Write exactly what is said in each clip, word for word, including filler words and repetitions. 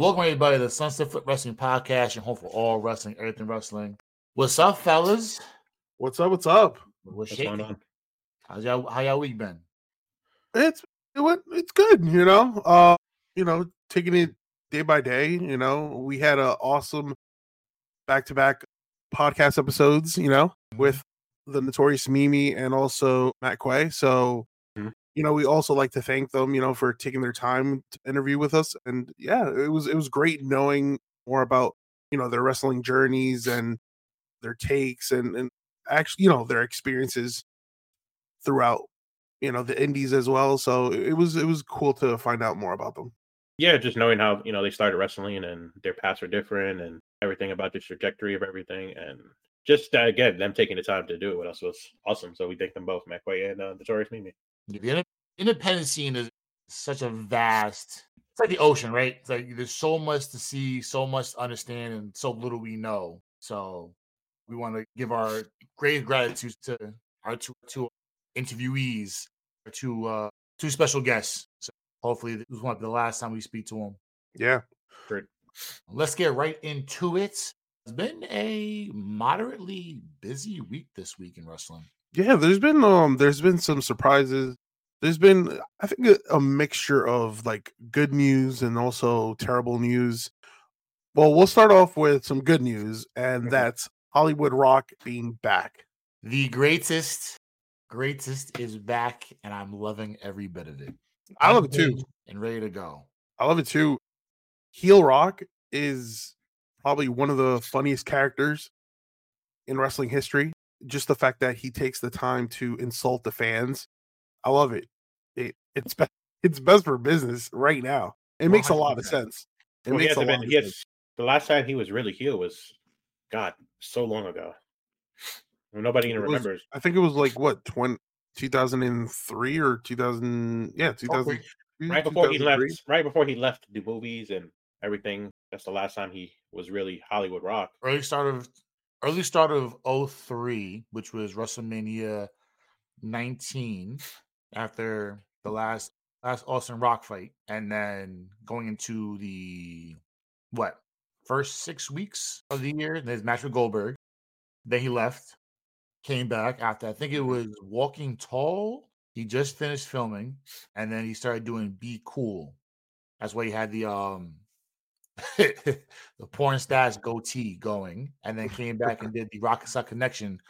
Welcome everybody to the Sunset Flip Wrestling Podcast, your home for all wrestling, everything wrestling. What's up, fellas? What's up? What's up? What's, What's going on? How's y'all? How y'all week been? It's it went, it's good, you know. Uh, you know, taking it day by day. You know, we had an awesome back to back podcast episodes. You know, with the Notorious Mimi and also Matt Quay. So. You know, we also like to thank them, you know, for taking their time to interview with us. And yeah, it was it was great knowing more about, you know, their wrestling journeys and their takes and, and actually, you know, their experiences throughout, you know, the indies as well. So it was it was cool to find out more about them. Yeah, just knowing how, you know, they started wrestling and their paths are different and everything about the trajectory of everything. And just, uh, again, them taking the time to do it with us was awesome. So we thank them both, Matt Quay and uh, Notorious Mimi. The independent scene is such a vast, it's like the ocean, right? It's like there's so much to see, so much to understand, and so little we know. So we want to give our great gratitude to our two, two interviewees, our two, uh, two special guests. So hopefully this won't be the last time we speak to them. Yeah. Great. Let's get right into it. It's been a moderately busy week this week in wrestling. Yeah, there's been um, there's been some surprises. There's been, I think, a, a mixture of like good news and also terrible news. Well, we'll start off with some good news, and that's Hollywood Rock being back. The greatest, greatest is back, and I'm loving every bit of it. I love it too, and ready to go. I love it too. Heel Rock is probably one of the funniest characters in wrestling history. Just the fact that he takes the time to insult the fans, I love it. it it's best, it's best for business right now. It one hundred percent. Makes a lot of sense. It well, makes a lot. Been, of sense. The last time he was really heel was, God, so long ago. Nobody even was, remembers. I think it was like what twenty two thousand and three or two thousand. Yeah, two thousand. Right before he left. Right before he left the movies and everything. That's the last time he was really Hollywood Rock. Early start of. Early start of oh three, which was WrestleMania nineteen, after the last last Austin Rock fight, and then going into the what first six weeks of the year, there's match with Goldberg. Then he left, came back after I think it was Walking Tall. He just finished filming, and then he started doing Be Cool. That's why he had the um. the porn stash goatee going, and then came back and did the Rock and Sock Connection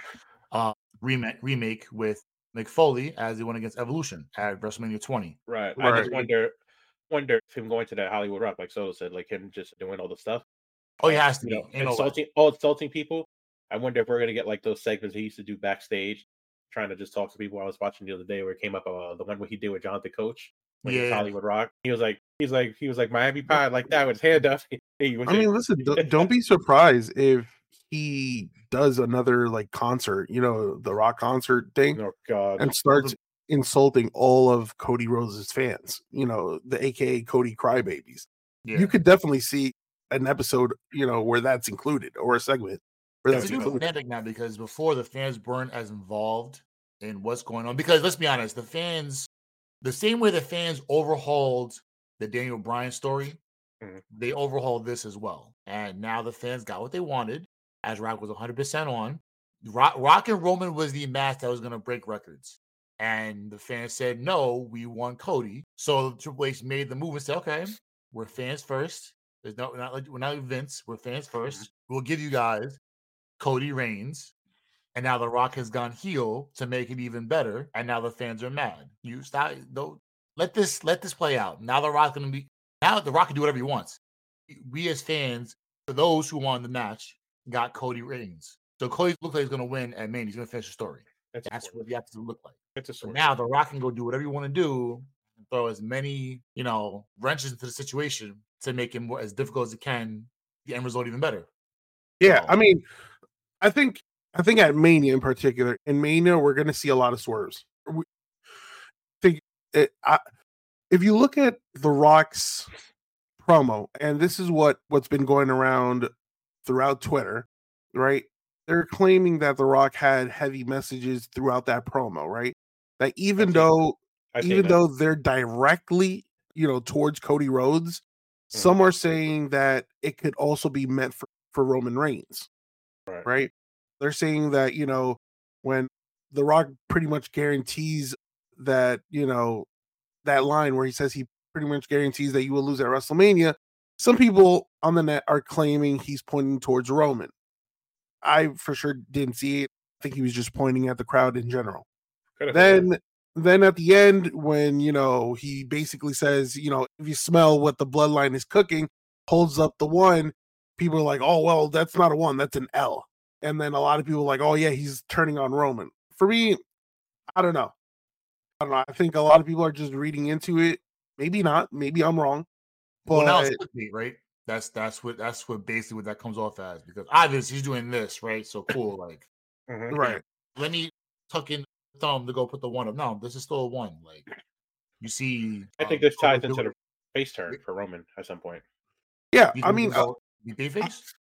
uh, remake remake with Mick Foley as he went against Evolution at WrestleMania twenty. Right. right. I just wonder wonder if him going to that Hollywood Rock, like Solo said, like him just doing all the stuff. Oh, he has to you be. Know, insulting, all insulting people. I wonder if we're going to get like those segments he used to do backstage, trying to just talk to people. I was watching the other day where it came up, uh, the one where he did with Jonathan Coach. Like yeah, Hollywood Rock. He was like, he's like, he was like Miami Pie, like that with his hand up. He was I mean, listen, don't be surprised if he does another like concert, you know, the Rock concert thing, oh, God. and starts insulting all of Cody Rhodes' fans, you know, the A K A Cody Crybabies. Yeah. You could definitely see an episode, you know, where that's included or a segment. Where that's it's included. A new now because before the fans weren't as involved in what's going on. Because let's be honest, the fans. The same way the fans overhauled the Daniel Bryan story, mm-hmm. they overhauled this as well. And now the fans got what they wanted, as Rock was one hundred percent on. Rock, Rock and Roman was the match that was going to break records. And the fans said, no, we want Cody. So Triple H made the move and said, okay, we're fans first. There's no, we're, not like, we're not like Vince. We're fans first. Mm-hmm. We'll give you guys Cody Reigns. And now The Rock has gone heel to make it even better. And now the fans are mad. You stop. Don't let this let this play out. Now The Rock can be now The Rock can do whatever he wants. We as fans, for those who won the match, got Cody Reigns. So Cody looks like he's going to win, and man, he's going to finish the story. That's, That's what the episode looked like. That's a story. So now The Rock can go do whatever you want to do and throw as many you know wrenches into the situation to make it more as difficult as it can. The end result even better. Yeah, so, I mean, I think. I think at Mania in particular, in Mania, we're going to see a lot of swerves. We think it, I, if you look at The Rock's promo, and this is what, what's been going around throughout Twitter, right? They're claiming that The Rock had heavy messages throughout that promo, right? That even though, even though they're directly, you know, towards Cody Rhodes, Some are saying that it could also be meant for, for Roman Reigns, right. right? They're saying that, you know, when The Rock pretty much guarantees that, you know, that line where he says he pretty much guarantees that you will lose at WrestleMania, some people on the net are claiming he's pointing towards Roman. I for sure didn't see it. I think he was just pointing at the crowd in general. Could've then been. Then at the end, when, you know, he basically says, you know, if you smell what the bloodline is cooking, holds up the one, people are like, oh, well, that's not a one, that's an L. And then a lot of people are like, oh, yeah, he's turning on Roman. For me, I don't know. I don't know. I think a lot of people are just reading into it. Maybe not. Maybe I'm wrong. But well, now it's with me, right? That's that's what that's what basically what that comes off as, because obviously he's doing this, right? So cool, like, mm-hmm. right. Let me tuck in the thumb to go put the one up. No, this is still a one. Like, you see, I think um, this ties into the face turn for Roman at some point. Yeah, I mean, uh, face?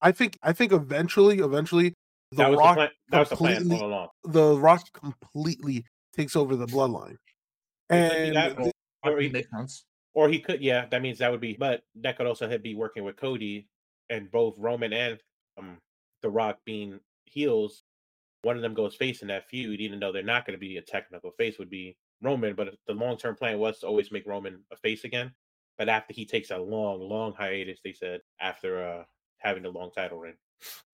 I think I think eventually, eventually, the that Rock the completely, the, all along. the Rock completely takes over the bloodline, and that, the, or, he, makes sense. Or he could, yeah, that means that would be, but that could also be working with Cody and both Roman and um, The Rock being heels. One of them goes face in that feud, even though they're not going to be a technical face, would be Roman. But the long-term plan was to always make Roman a face again. But after he takes a long, long hiatus, they said, after uh, having a long title reign.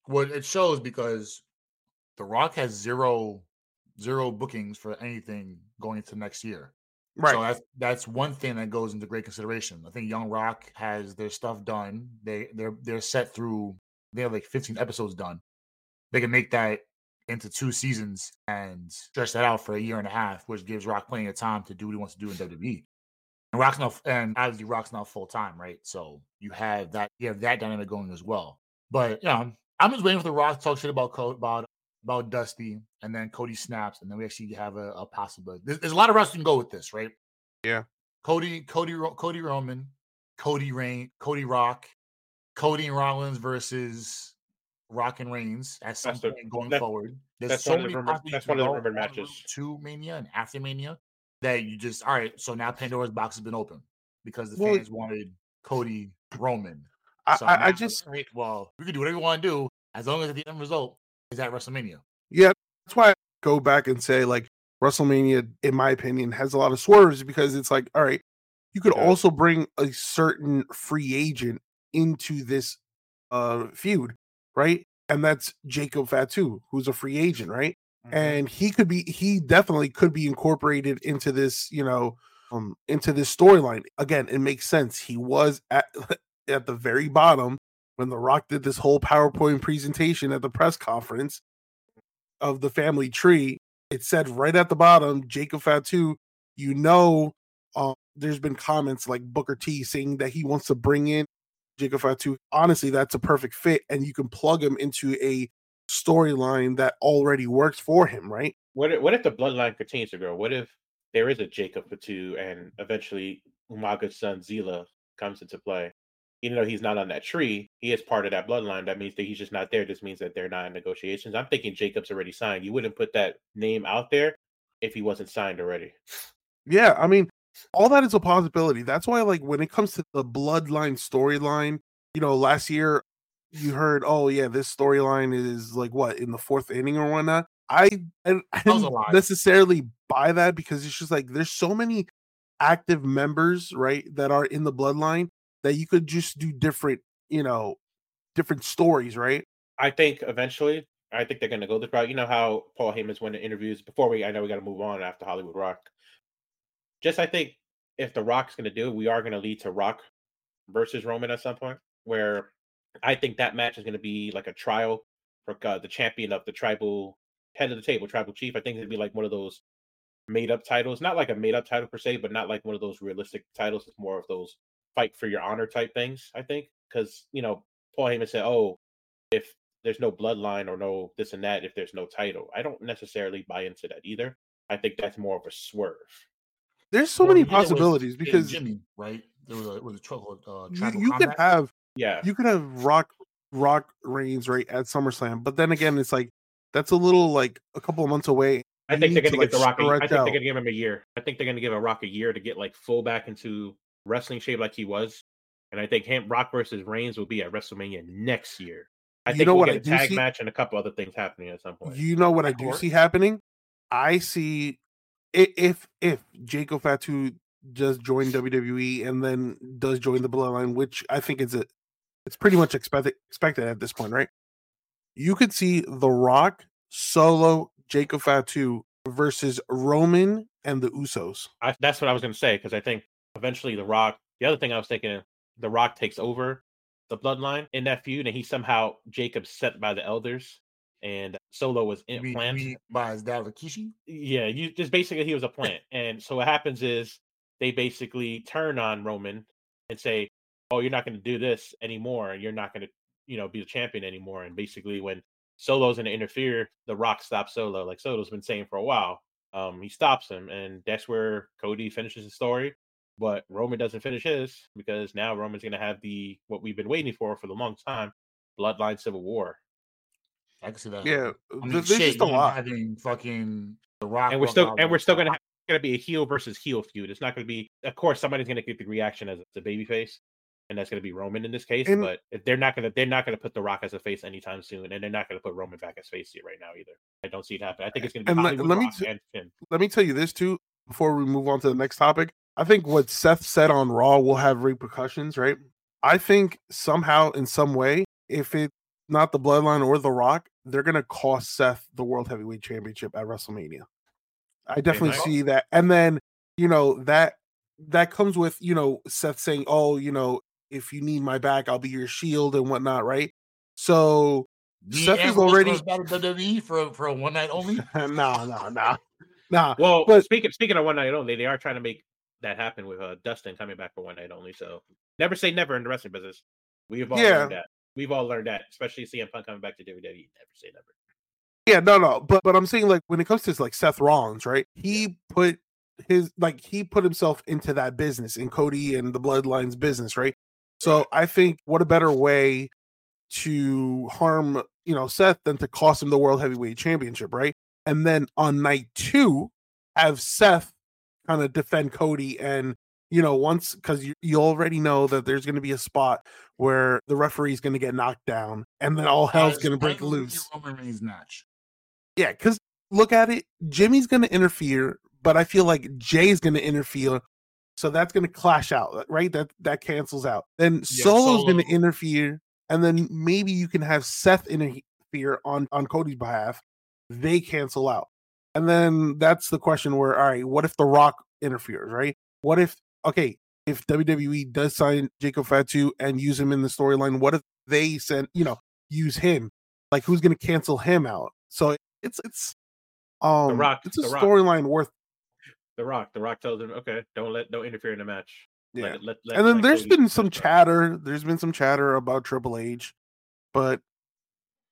Well, it shows because The Rock has zero, zero bookings for anything going into next year. Right. So that's, that's one thing that goes into great consideration. I think Young Rock has their stuff done. They, they're they're set through, they have like fifteen episodes done. They can make that into two seasons and stretch that out for a year and a half, which gives Rock plenty of time to do what he wants to do in W W E. And Rock's not, and obviously Rock's not full time, right? So you have that, you have that dynamic going as well. But you know, I'm just waiting for The Rock to talk shit about about about Dusty, and then Cody snaps, and then we actually have a, a possibility. There's, there's a lot of wrestling go with this, right? Yeah. Cody, Cody, Cody Roman, Cody Rain, Cody Rock, Cody and Rollins versus Rock and Reigns at some that's point the, going that, forward. There's that's so one many of the rumored, that's one of the rumored matches to Mania and after Mania that you just all right. So now Pandora's box has been open because the well, fans wanted Cody Roman. So I, I, I just right, well, we can do whatever you want to do as long as the end result is at WrestleMania. Yeah, that's why I go back and say like WrestleMania, in my opinion, has a lot of swerves because it's like, all right, you could yeah. also bring a certain free agent into this uh, feud, right? And that's Jacob Fatu, who's a free agent, right? Mm-hmm. And he could be, he definitely could be incorporated into this, you know, um, into this storyline. Again, it makes sense. He was at at the very bottom when The Rock did this whole PowerPoint presentation at the press conference of the family tree. It said right at the bottom, Jacob Fatu, you know, uh, there's been comments like Booker T saying that he wants to bring in Jacob Fatu. Honestly, that's a perfect fit, and you can plug him into a storyline that already works for him, right? What if, what if the bloodline continues to grow? What if there is a Jacob Fatu and eventually Umaga's son Zila comes into play? Even though he's not on that tree, he is part of that bloodline. That means that he's just not there. This means that they're not in negotiations. I'm thinking Jacob's already signed. You wouldn't put that name out there if he wasn't signed already. Yeah, I mean, all that is a possibility. That's why, like, when it comes to the bloodline storyline, you know, last year you heard, oh, yeah, this storyline is, like, what, in the fourth inning or whatnot? I, I, I didn't necessarily buy that because it's just, like, there's so many active members, right, that are in the bloodline that you could just do different, you know, different stories, right? I think eventually, I think they're going to go the route. You know how Paul Heyman's went to interviews before we, I know we got to move on after Hollywood Rock. Just I think if The Rock's going to do it, we are going to lead to Rock versus Roman at some point, where I think that match is going to be like a trial for uh, the champion of the tribal, head of the table, tribal chief. I think it'd be like one of those made-up titles. Not like a made-up title per se, but not like one of those realistic titles. It's more of those fight for your honor type things, I think. Because, you know, Paul Heyman said, oh, if there's no bloodline or no this and that, if there's no title. I don't necessarily buy into that either. I think that's more of a swerve. There's so well, many possibilities was, because Jimmy, right? There was a, it was a trouble. Uh, you you could have, yeah, you could have Rock, Rock Reigns right at SummerSlam, but then again, it's like that's a little like a couple of months away. I you think they're gonna to, get like, the Rock. I think out. they're gonna give him a year. I think they're gonna give a Rock a year to get like full back into wrestling shape like he was And I think him, Rock versus Reigns will be at WrestleMania next year. I you think we'll get a tag see? match and a couple other things happening at some point. You know what I do see happening? I see if if Jacob Fatu does join W W E and then does join the Bloodline, which I think is a, it's pretty much expected expected at this point, right? You could see The Rock, Solo, Jacob Fatu versus Roman and the Usos. I, that's what I was going to say, because I think eventually The Rock, the other thing I was thinking, The Rock takes over the Bloodline in that feud, and he somehow, Jacob's set by the Elders, and Solo was in a plant. By his dad, Rikishi? Yeah, you, just basically he was a plant. And so what happens is they basically turn on Roman and say, oh, you're not going to do this anymore, and you're not going to, you know, be the champion anymore. And basically when Solo's going to interfere, The Rock stops Solo, like Solo's been saying for a while. Um, he stops him, and that's where Cody finishes the story. But Roman doesn't finish his, because now Roman's going to have the what we've been waiting for for the long time, Bloodline Civil War. I can see that. Yeah, I mean, this is a lot. Having fucking The Rock, and we're still and we're still going to going to be a heel versus heel feud. It's not going to be, of course, somebody's going to get the reaction as the babyface, and that's going to be Roman in this case. And, but if they're not going to they're not going to put The Rock as a face anytime soon, and they're not going to put Roman back as face right now either. I don't see it happen. I think it's going to be. And let, let me t- and Finn. Let me tell you this too before we move on to the next topic. I think what Seth said on Raw will have repercussions, right? I think somehow, in some way, if it's not the Bloodline or The Rock, they're going to cost Seth the World Heavyweight Championship at WrestleMania. I definitely I see that. And then, you know, that that comes with, you know, Seth saying, oh, you know, if you need my back, I'll be your shield and whatnot, right? So the Seth is already... W W E for, for a one-night only? No, no, no. Nah. Well, but... speaking, speaking of one-night only, they are trying to make that happened with uh, Dustin coming back for one night only. So never say never in the wrestling business. We've all yeah. learned that. We've all learned that, especially C M Punk coming back to W W E. Never say never. Yeah, no, no. But but I'm saying, like, when it comes to like Seth Rollins, right? He put his like he put himself into that business, in Cody and the Bloodline's business, right? So yeah. I think what a better way to harm, you know, Seth than to cost him the World Heavyweight Championship, right? And then on night two, have Seth kind of defend Cody, and you know, once, because you, you already know that there's going to be a spot where the referee's going to get knocked down, and then all hell's going to break loose. Roman Reigns match, yeah, because look at it, Jimmy's going to interfere, but I feel like Jay's going to interfere, so that's going to clash out, right? That that cancels out. Then yeah, Solo's Solo. going to interfere, and then maybe you can have Seth interfere on on Cody's behalf. They cancel out. And then that's the question where, all right, what if The Rock interferes, right? What if, okay, if W W E does sign Jacob Fatu and use him in the storyline, what if they send, you know, use him? Like, who's going to cancel him out? So it's, it's, um, the Rock, it's a storyline worth. The Rock, The Rock tells him, okay, don't let, don't interfere in the match. Yeah. Let, let, let, and then there's been some chatter. There's been some chatter about Triple H, but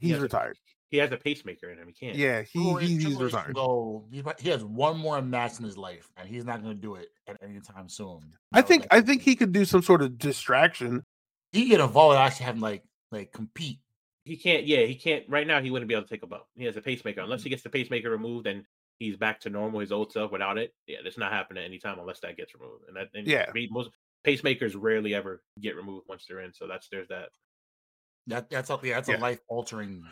he's retired. He has a pacemaker in him. He can't. Yeah, he, oh, he, he's retired. Go, he has one more match in his life, and he's not going to do it at any time soon. I know, think. Like, I think he could do some sort of distraction. He get involved. I should have him like like compete. He can't. Yeah, he can't. Right now, he wouldn't be able to take a bump. He has a pacemaker. Unless he gets the pacemaker removed, and he's back to normal, his old self without it. Yeah, that's not happening at any time unless that gets removed. And I think yeah, most pacemakers rarely ever get removed once they're in. So that's there's that. That that's yeah, that's yeah. a life altering.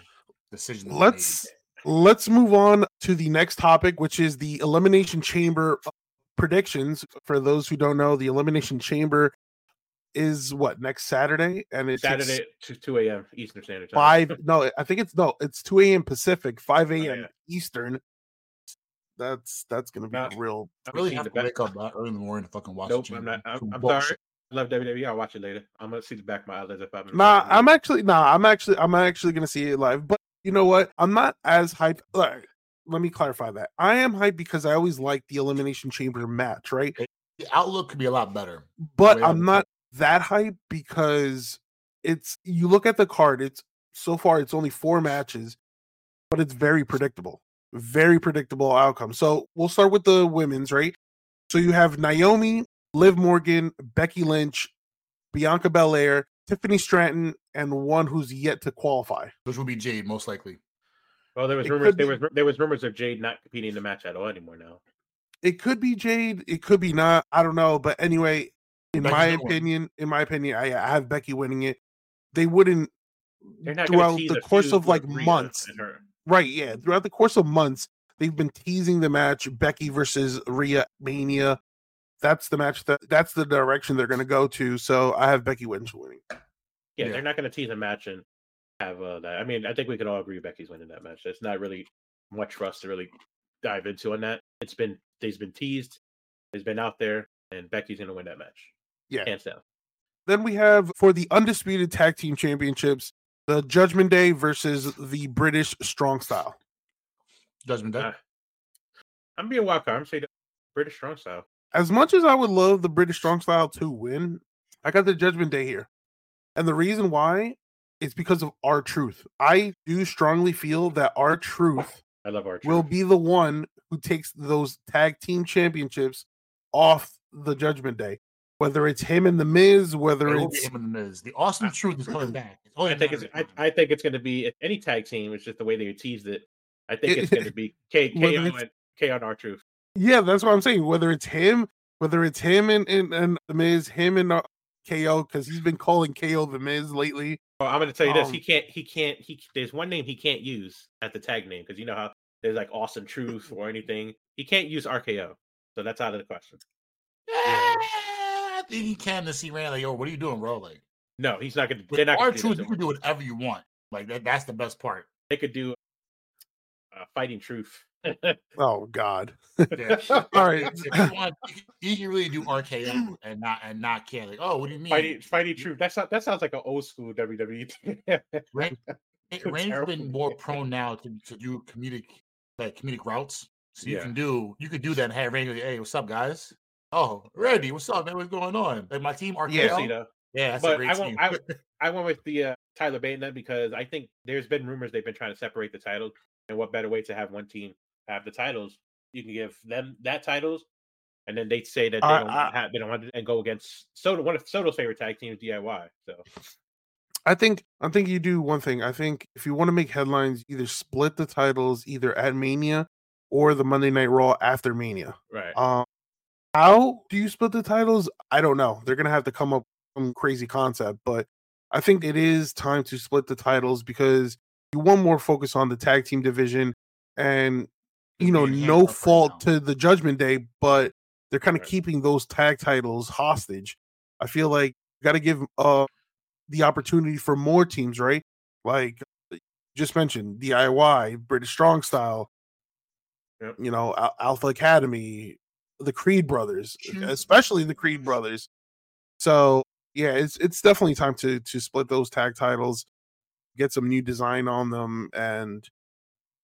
Decision let's let's move on to the next topic, which is the Elimination Chamber predictions. For those who don't know, the Elimination Chamber is what, next Saturday, and it's Saturday to two a.m. Eastern Standard Time. Five? No, I think it's no, it's two a.m. Pacific, five a.m. Oh, yeah. Eastern. That's that's gonna be not, real. I really have to wake up early in the morning to fucking watch. Nope, I'm not. I'm, I'm sorry. I love W W E. I'll watch it later. I'm gonna see the back of my eyelids if I'm. Nah, I'm actually. Nah, I'm actually. I'm actually gonna see it live, but. You know what? I'm not as hyped. Like, let me clarify that. I am hyped because I always like the Elimination Chamber match, right? The outlook could be a lot better. But I'm not that hyped because it's, you look at the card, it's so far, it's only four matches, but it's very predictable. Very predictable outcome. So we'll start with the women's, right? So you have Naomi, Liv Morgan, Becky Lynch, Bianca Belair, Tiffany Stratton, and one who's yet to qualify, which will be Jade, most likely. Well, there was it rumors. There was there was rumors of Jade not competing in the match at all anymore. Now, it could be Jade. It could be not. I don't know. But anyway, In Becky's my opinion, one. in my opinion, I, I have Becky winning it. They wouldn't not throughout the course of like months. Right, yeah. Throughout the course of months, they've been teasing the match, Becky versus Rhea Mania. That's the match that that's the direction they're gonna go to. So I have Becky Lynch winning. Yeah, yeah, they're not gonna tease a match and have uh, that. I mean, I think we can all agree Becky's winning that match. It's not really much for us to really dive into on that. It's been they've been teased, it's been out there, and Becky's gonna win that match. Yeah. Hands down. Then we have for the Undisputed Tag Team Championships, the Judgment Day versus the British Strong Style. Judgment Day. Uh, I'm being wild card. I'm saying British Strong Style. As much as I would love the British Strong Style to win, I got the Judgment Day here. And the reason why is because of R-Truth. I do strongly feel that R-Truth I love R-Truth. will be the one who takes those tag team championships off the Judgment Day. Whether it's him and the Miz, whether it it's him and the Miz, the awesome truth is coming back. I think it's. I, I think it's going to be if any tag team. It's just the way they teased it. I think it's going to be K KO and K on R-Truth. Yeah, that's what I'm saying. Whether it's him, whether it's him and and, and the Miz, him and uh, K O, because he's been calling K O the Miz lately. Oh, I'm going to tell you um, this. He can't. He can't. He there's one name he can't use at the tag name because you know how there's like awesome truth or anything. He can't use R K O, so that's out of the question. Yeah. I think he can to see Randy. Like, yo, what are you doing, bro? Like, no, he's not going to. R-Truth, you can do whatever you want. Like, that, that's the best part. They could do uh, Fighting Truth. Oh God! Yeah. All right, you can really do R K O and not and not care. Like, oh, what do you mean? Fighting, fighting Truth. That's not, that sounds like an old school W W E. Randy's been more prone now to, to do comedic like comedic routes. So you yeah. can do you could do that. And have Randy, hey, what's up, guys? Oh, Randy, what's up, man? What's going on? Like my team, R K O. Yeah, you know, yeah that's but a great I went, team. I, I went with the uh, Tyler Bate then because I think there's been rumors they've been trying to separate the titles, and what better way to have one team have the titles? You can give them that titles, and then they say that they uh, don't uh, have they don't want to and go against Soto. One of Soto's favorite tag teams, D I Y. So, I think I think you do one thing. I think if you want to make headlines, either split the titles either at Mania or the Monday Night Raw after Mania. Right. Um, How do you split the titles? I don't know. They're going to have to come up with some crazy concept, but I think it is time to split the titles because you want more focus on the tag team division and, you know, no fault to the Judgment Day, but they're kind of keeping those tag titles hostage. I feel like you got to give uh, the opportunity for more teams, right? Like you just mentioned, D I Y, British Strong Style, yep. you know, Al- Alpha Academy, the Creed Brothers, especially the Creed Brothers. So yeah, it's it's definitely time to to split those tag titles, get some new design on them, and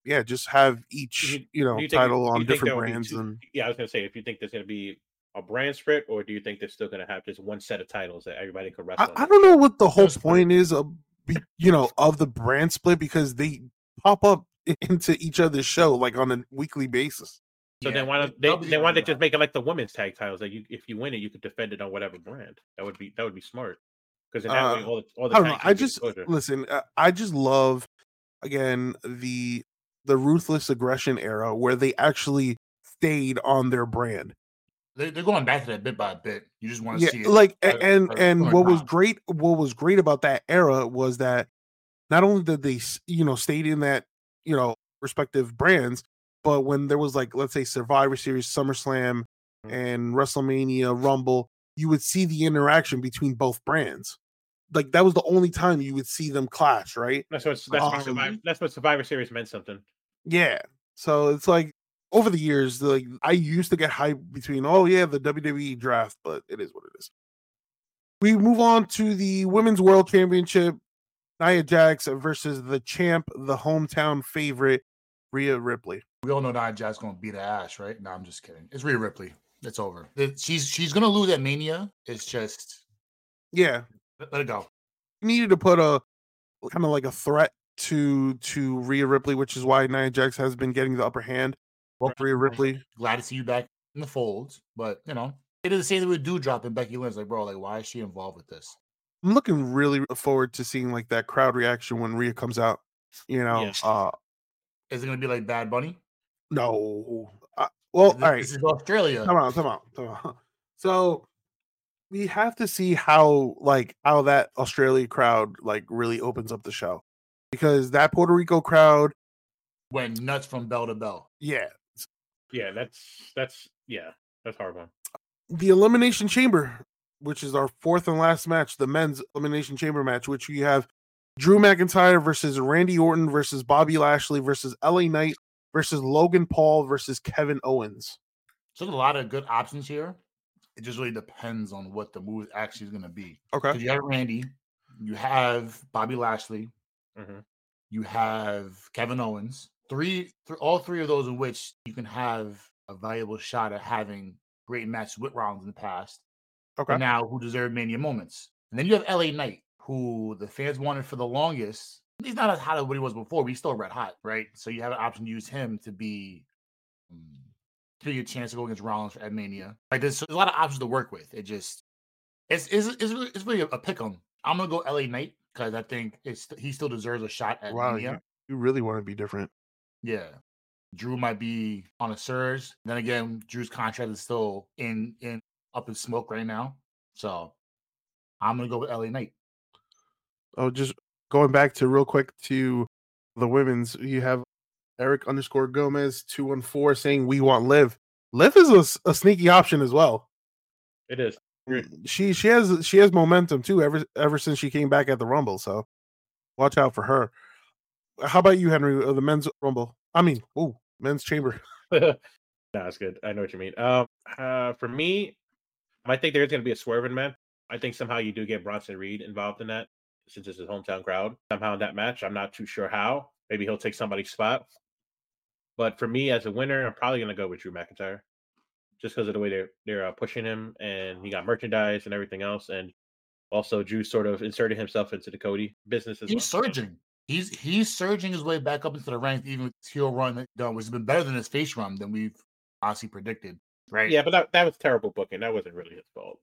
yeah, just have each you know you title think, on different brands. Two, and yeah, I was gonna say, if you think there's gonna be a brand split, or do you think they're still gonna have just one set of titles that everybody can wrestle? I, I don't know what the whole point is of you know of the brand split because they pop up into each other's show like on a weekly basis. So yeah, then why don't they, they want to just make it like the women's tag titles? Like you, if you win it, you could defend it on whatever brand. That would be that would be smart because in that uh, way, all the all the. I, don't know. I just listen. I just love again the the ruthless aggression era where they actually stayed on their brand. They, they're going back to that bit by bit. You just want to yeah, see it. Like and and, and what was great, what was great about that era was that not only did they you know stayed in that you know respective brands. But when there was like, let's say Survivor Series, SummerSlam, and WrestleMania, Rumble, you would see the interaction between both brands. Like that was the only time you would see them clash, right? That's what that's, um, what, Survivor, that's what Survivor Series meant something. Yeah. So it's like over the years, like I used to get hyped between, oh yeah, the W W E draft, but it is what it is. We move on to the Women's World Championship, Nia Jax versus the champ, the hometown favorite, Rhea Ripley. We all know Nia Jax going to beat her ass, right? No, I'm just kidding. It's Rhea Ripley. It's over. It, she's she's going to lose at Mania. It's just... Yeah. Let, let it go. You needed to put a kind of like a threat to to Rhea Ripley, which is why Nia Jax has been getting the upper hand. Well, Rhea Ripley. Glad to see you back in the fold, but, you know, it is the same thing with Doudrop and Becky Lynch. Like, bro, like, why is she involved with this? I'm looking really forward to seeing, like, that crowd reaction when Rhea comes out, you know, yeah. uh... Is it going to be like Bad Bunny? No. Uh, well, this, all right. This is Australia. Come on, come on, come on. So we have to see how like how that Australia crowd like really opens up the show, because that Puerto Rico crowd went nuts from bell to bell. Yeah, yeah, that's that's yeah, that's hard one. The Elimination Chamber, which is our fourth and last match, the men's Elimination Chamber match, which we have Drew McIntyre versus Randy Orton versus Bobby Lashley versus L A Knight versus Logan Paul versus Kevin Owens. So there's a lot of good options here. It just really depends on what the move actually is going to be. Okay. You have Randy, you have Bobby Lashley, mm-hmm. you have Kevin Owens. Three, th- all three of those in which you can have a valuable shot at having great matches with Rollins in the past. Okay. And now who deserve Mania moments. And then you have L A Knight, who the fans wanted for the longest. He's not as hot as what he was before, but he's still red hot, right? So you have an option to use him to be... Um, give you a chance to go against Rollins at Mania. Like there's, there's a lot of options to work with. It just, it's it's it's really, it's really a pick 'em. I'm gonna go L A Knight because I think it's he still deserves a shot at wow, Mania. You, you really want to be different. Yeah, Drew might be on a surge. Then again, Drew's contract is still in in up in smoke right now. So I'm gonna go with L A Knight. Oh, just going back to real quick to the women's. You have Eric underscore Gomez two one four saying we want Liv. Liv is a, a sneaky option as well. It is. She she has she has momentum too ever ever since she came back at the Rumble. So watch out for her. How about you, Henry? Of the men's Rumble. I mean, oh, men's chamber. No, that's good. I know what you mean. Um, uh, for me, I think there's going to be a swerving match. I think somehow you do get Bronson Reed involved in that since it's his hometown crowd. Somehow in that match, I'm not too sure how. Maybe he'll take somebody's spot. But for me, as a winner, I'm probably going to go with Drew McIntyre just because of the way they're, they're uh, pushing him, and he got merchandise and everything else. And also, Drew sort of inserted himself into the Cody business as well. He's surging. He's he's surging his way back up into the ranks, even with his heel run done, which has been better than his face run than we've honestly predicted. Right? Yeah, but that, that was terrible booking. That wasn't really his fault.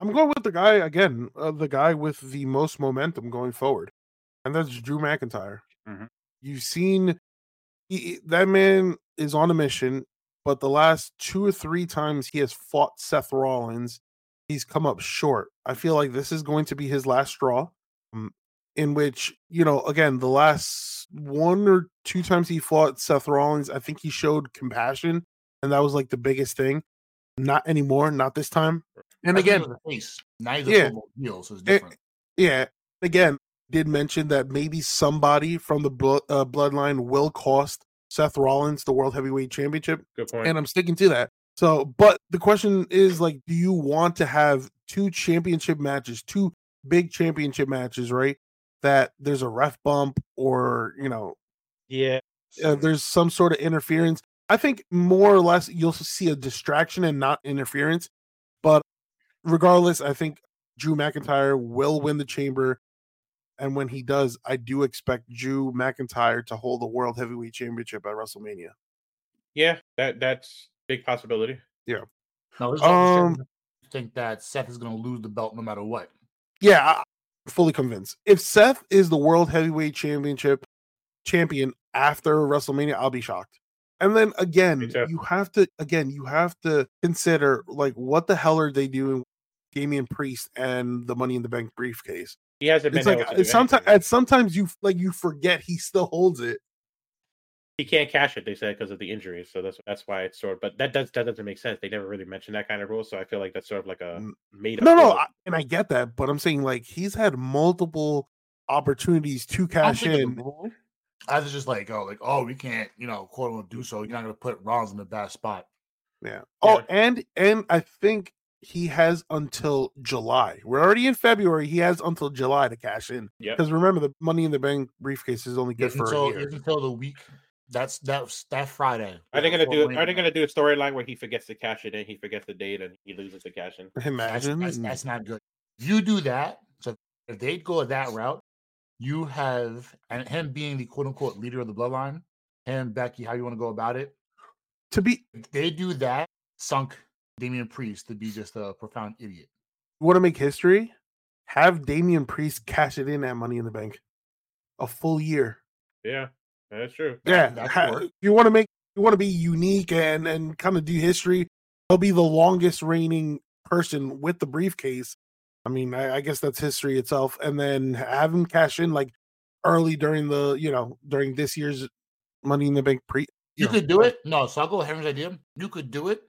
I'm going with the guy, again, uh, the guy with the most momentum going forward, and that's Drew McIntyre. Mm-hmm. You've seen... He, that man is on a mission, but the last two or three times he has fought Seth Rollins, he's come up short. I feel like this is going to be his last straw, um, in which, you know, again, the last one or two times he fought Seth Rollins, I think he showed compassion, and that was like the biggest thing. Not anymore, not this time. And again, now he's a full heel, so it's different. It, yeah, again. Did mention that maybe somebody from the blo- uh, bloodline will cost Seth Rollins the World Heavyweight Championship. Good point. And I'm sticking to that. So, but the question is, like, do you want to have two championship matches, two big championship matches, right? That there's a ref bump or, you know, yeah, uh, there's some sort of interference. I think more or less you'll see a distraction and not interference. But regardless, I think Drew McIntyre will win the chamber. And when he does, I do expect Drew McIntyre to hold the World Heavyweight Championship at WrestleMania. Yeah, that that's a big possibility. Yeah. No, this um, I think that Seth is going to lose the belt no matter what. Yeah, I'm fully convinced. If Seth is the World Heavyweight Championship champion after WrestleMania, I'll be shocked. And then again, you have to again, you have to consider like what the hell are they doing with Damian Priest and the Money in the Bank briefcase? He hasn't been able to do sometimes. Sometimes you like you forget he still holds it. He can't cash it, they said, because of the injuries. So that's that's why it's sort of. But that does that doesn't make sense. They never really mentioned that kind of rule. So I feel like that's sort of like a made up. No, no, I, and I get that, but I'm saying like he's had multiple opportunities to cash in. I was just like, oh, like oh, we can't, you know, quote unquote do so. You're not going to put Rollins in the bad spot. Yeah. Oh, yeah. and and I think. He has until July. We're already in February. He has until July to cash in. Yeah. Because remember, the Money in the Bank briefcase is only good yeah, for until, a year. Until the week. That's that's that Friday. Are they gonna do? Are they gonna do a storyline where he forgets to cash it in? He forgets the date and he loses the cash in. Imagine that's, that's, that's not good. You do that. So if they go that route, you have and him being the quote unquote leader of the bloodline. Him, Becky, how you want to go about it? To be, if they do that. Sunk. Damian Priest to be just a profound idiot. You want to make history? Have Damian Priest cash it in at Money in the Bank, a full year. Yeah, that's true. Yeah, that's ha- you want to make you want to be unique and and kind of do history. He'll be the longest reigning person with the briefcase. I mean, I, I guess that's history itself. And then have him cash in like early during the, you know, during this year's Money in the Bank pre. You, you know, could do it. No, so I'll go with Henry's idea. You could do it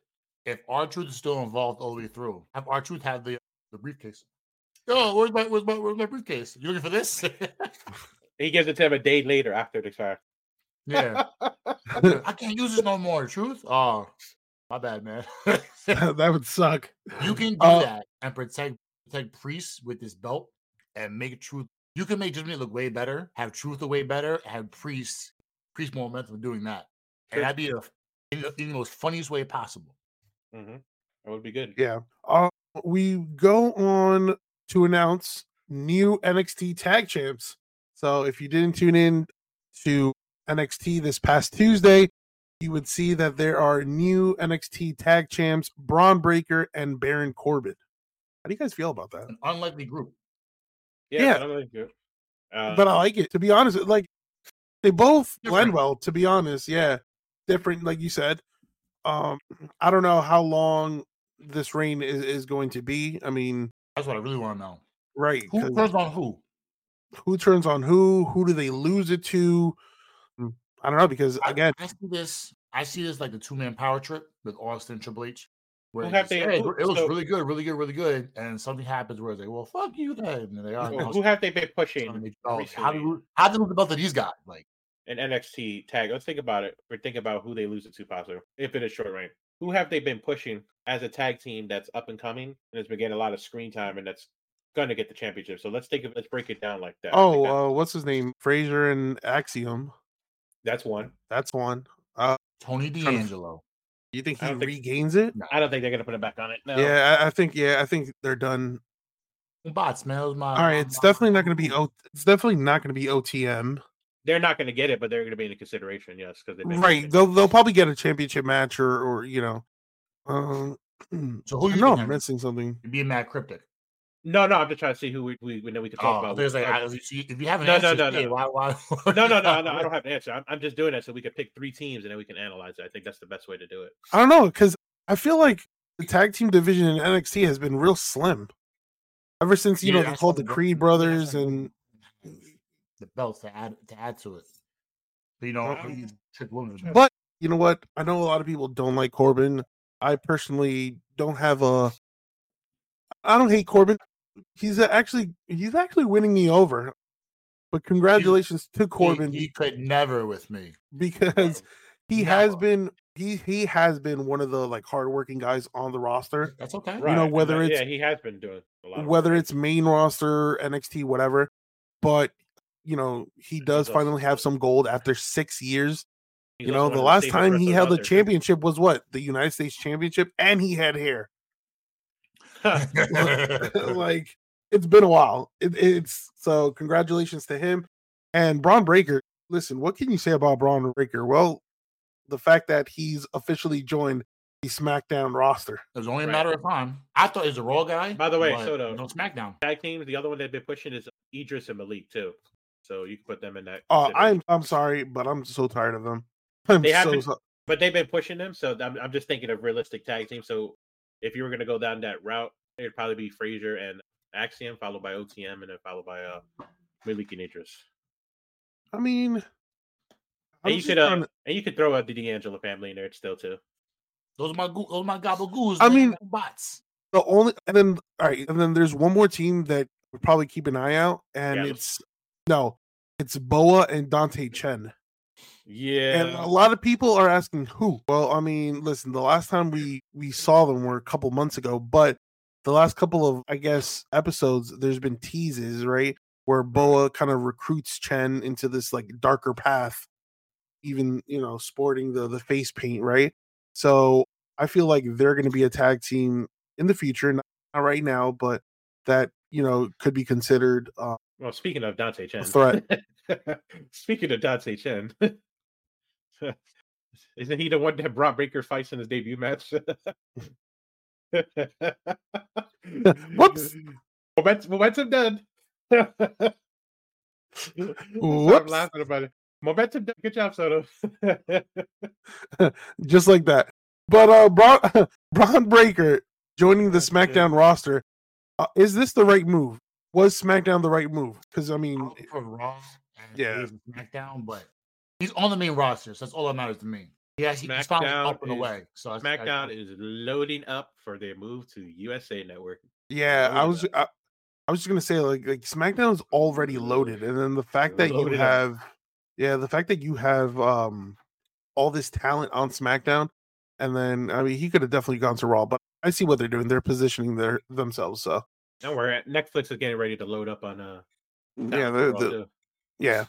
if R-Truth is still involved all the way through. Have R-Truth have the, the briefcase. Oh, where's my, where's my, where's my briefcase? You looking for this? He gives it to him a day later after the fact. Yeah. I can't use it no more, Truth. Oh, my bad, man. That would suck. You can do uh, that and protect protect Priest with this belt and make Truth. You can make Judgment look way better, have Truth way better, have Priest, Priest more momentum doing that. And that'd be a, in, the, in the most funniest way possible. Mm-hmm. That would be good. Yeah. Uh, we go on to announce new N X T tag champs. So if you didn't tune in to N X T this past Tuesday, you would see that there are new N X T tag champs, Bron Breakker and Baron Corbin. How do you guys feel about that? An unlikely group. Yeah, yeah. An unlikely group. Um, but I like it. To be honest, like they both blend well, to be honest. Yeah. Different, like you said. Um, I don't know how long this reign is, is going to be. I mean, that's what I really want to know. Right. Who turns on who? Who turns on who? Who do they lose it to? I don't know, because again, I, I see this. I see this like the two man power trip with Austin Triple H, where we'll have they, hey, who, it was so, really good, really good, really good, and something happens where it's like, well, fuck you, then. And they are. Who, who have they been pushing? Oh, how do how do the both of these guys like an N X T tag? Let's think about it. Or think about who they lose it to, possibly if it is short reign. Who have they been pushing as a tag team that's up and coming and has been getting a lot of screen time and that's going to get the championship? So let's think of let's break it down like that. Oh, uh, what's his name? Frazier and Axiom. That's one. That's one. Uh, Tony D'Angelo. You think he think, regains it? No, I don't think they're going to put it back on it. No. Yeah, I, I think. Yeah, I think they're done. Bots, man. All right, my, it's my, definitely not going to be. O, it's definitely not going to be O T M. They're not going to get it, but they're going to be into consideration. Yes, because they right. They'll they'll probably get a championship match or or you know. Um, so who you know? I'm missing something. You're being mad cryptic. No, no, I'm just trying to see who we we, we know we can talk oh, about. There's like, I, if you have an no, answer, no, no, no. Why, why? no, no, no, no, I don't have an answer. I'm, I'm just doing that so we can pick three teams and then we can analyze it. I think that's the best way to do it. I don't know, because I feel like the tag team division in N X T has been real slim ever since you yeah, know they called the Creed Brothers and the belts to add to add to it. But, you know, um, but you know what? I know a lot of people don't like Corbin. I personally don't have a. I don't hate Corbin. He's actually he's actually winning me over, but congratulations he, to Corbin. He, he could never with me because he never. has been he he has been one of the like hardworking guys on the roster. That's okay, you right. know whether it's yeah he has been doing a lot of whether work. It's main roster, N X T, whatever. But you know he does finally have some gold after six years. He's you know the last time he held the championship was what the United States Championship, and he had hair. Like it's been a while. It, it's so congratulations to him and Bron Breakker. Listen, what can you say about Bron Breakker? Well, the fact that he's officially joined the SmackDown roster. It was only a matter of time. I thought he was a Raw guy. By the way, Soto no SmackDown tag teams. The other one they've been pushing is Idris and Malik too. So you can put them in that. Oh, uh, I'm I'm sorry, but I'm so tired of them. I'm they so, been, so but they've been pushing them. So I'm I'm just thinking of realistic tag teams. So. If you were going to go down that route, it'd probably be Frazier and Axiom, followed by O T M, and then followed by uh, Malik and Idris. I mean, and you could uh, to... and you could throw out the D'Angelo family in there still too. Those are my go- those are my gabagoos. I mean, bots. The only and then all right, and then there's one more team that would probably keep an eye out, and yeah, it's no, it's Boa and Dante Chen. Yeah, and a lot of people are asking who. Well, I mean, listen, the last time we we saw them were a couple months ago, but the last couple of I guess episodes, there's been teases, right, where Boa kind of recruits Chen into this like darker path, even you know sporting the the face paint, right? So I feel like they're going to be a tag team in the future, not right now, but that you know could be considered. Uh, well, speaking of Dante Chen, a threat. Speaking of Dante Chen. Isn't he the one that brought Breaker fights in his debut match? Whoops! Momentum, momentum done. Whoops! I'm laughing about it. Momentum done. Good job, Soto. Just like that. But uh, Bron, Bron Breakker joining the SmackDown yeah. roster. Uh, is this the right move? Was SmackDown the right move? Because, I mean... For Raw, yeah. SmackDown, but he's on the main roster, so that's all that matters to me. Yeah, he's finally up and away. So I, SmackDown I, I, is loading up for their move to U S A Network. Yeah, I was... I, I was just gonna say, like, like SmackDown's already loaded, and then the fact that loaded you have, up. yeah, the fact that you have um, all this talent on SmackDown, and then I mean, he could have definitely gone to Raw, but I see what they're doing; they're positioning their themselves. So don't worry, Netflix is getting ready to load up on uh, yeah, the, the, yeah.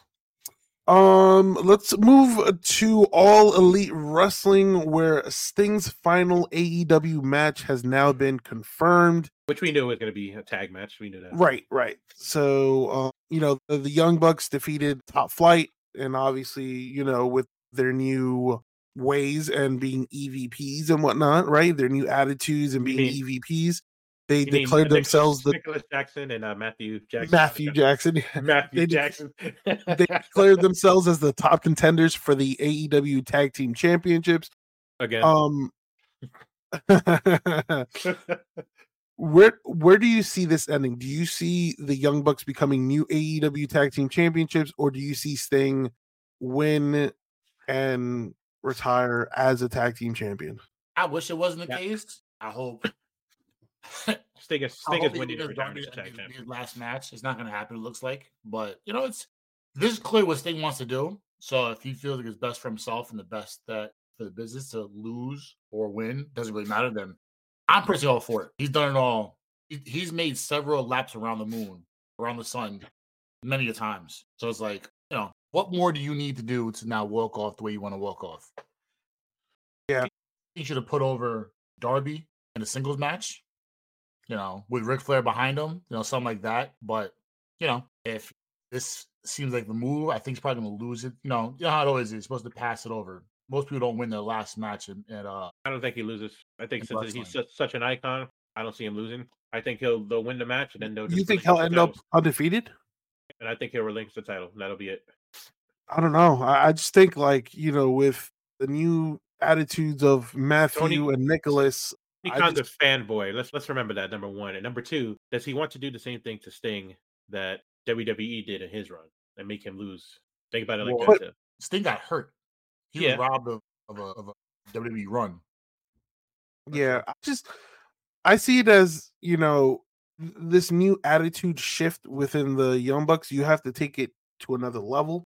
Um, let's move to All Elite Wrestling, where Sting's final A E W match has now been confirmed. Which we knew was going to be a tag match. We knew that. Right, right. So, uh, you know, the, the Young Bucks defeated Top Flight, and obviously, you know, with their new ways and being E V Ps and whatnot, right? Their new attitudes and being you mean, E V Ps. They declared mean, themselves the Nicholas Jackson and uh, Matthew Jackson. Matthew Jackson. Matthew Jackson. They declared themselves as the top contenders for the A E W Tag Team Championships. Again. Um, where where do you see this ending? Do you see the Young Bucks becoming new A E W Tag Team Championships, or do you see Sting win and retire as a tag team champion? I wish it wasn't the yeah. case. I hope. Sting is, Sting is winning every time. His last match, it's not going to happen. It looks like, but you know, it's this is clearly what Sting wants to do. So if he feels like it's best for himself and the best that for the business to lose or win doesn't really matter, then I'm pretty all for it. He's done it all. He, he's made several laps around the moon, around the sun, many a times. So it's like, you know, what more do you need to do to now walk off the way you want to walk off? Yeah, he should have put over Darby in a singles match. You know, with Ric Flair behind him, you know, something like that. But, you know, if this seems like the move, I think he's probably going to lose it. You know, you know how it always is. He's supposed to pass it over. Most people don't win their last match. And uh, I don't think he loses. I think since wrestling. he's such, such an icon, I don't see him losing. I think he'll they'll win the match. And then they'll. You think he'll end up undefeated? And I think he'll relinquish the title. And that'll be it. I don't know. I, I just think, like, you know, with the new attitudes of Matthew Tony- and Nicholas, he kind of fanboy. Let's let's remember that, number one. And number two, does he want to do the same thing to Sting that W W E did in his run and make him lose? Think about it like well, that. Sting got hurt. He yeah. was robbed of, of, a, of a W W E run. Yeah, I just I see it as, you know, this new attitude shift within the Young Bucks. You have to take it to another level.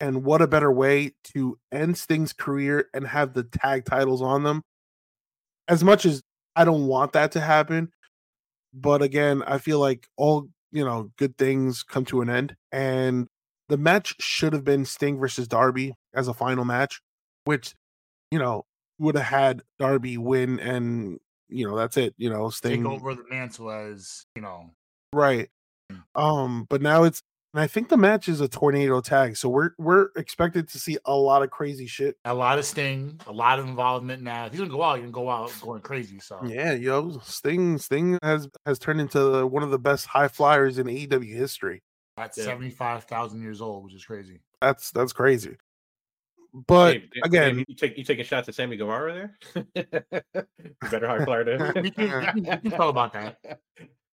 And what a better way to end Sting's career and have the tag titles on them. As much as I don't want that to happen, but again, I feel like all, you know, good things come to an end, and the match should have been Sting versus Darby as a final match, which, you know, would have had Darby win, and, you know, that's it. You know, Sting take over the mantle as, you know, right. Um, but now it's, and I think the match is a tornado tag, so we're we're expected to see a lot of crazy shit, a lot of Sting, a lot of involvement. Now, if he's gonna go out, you can go out going crazy. So yeah, yo, Sting, Sting has has turned into one of the best high flyers in A E W history. That's yeah. seventy-five thousand years old, which is crazy. That's that's crazy. But hey, again, hey, you take you taking shots at Sammy Guevara there. Better high flyer there. We can talk about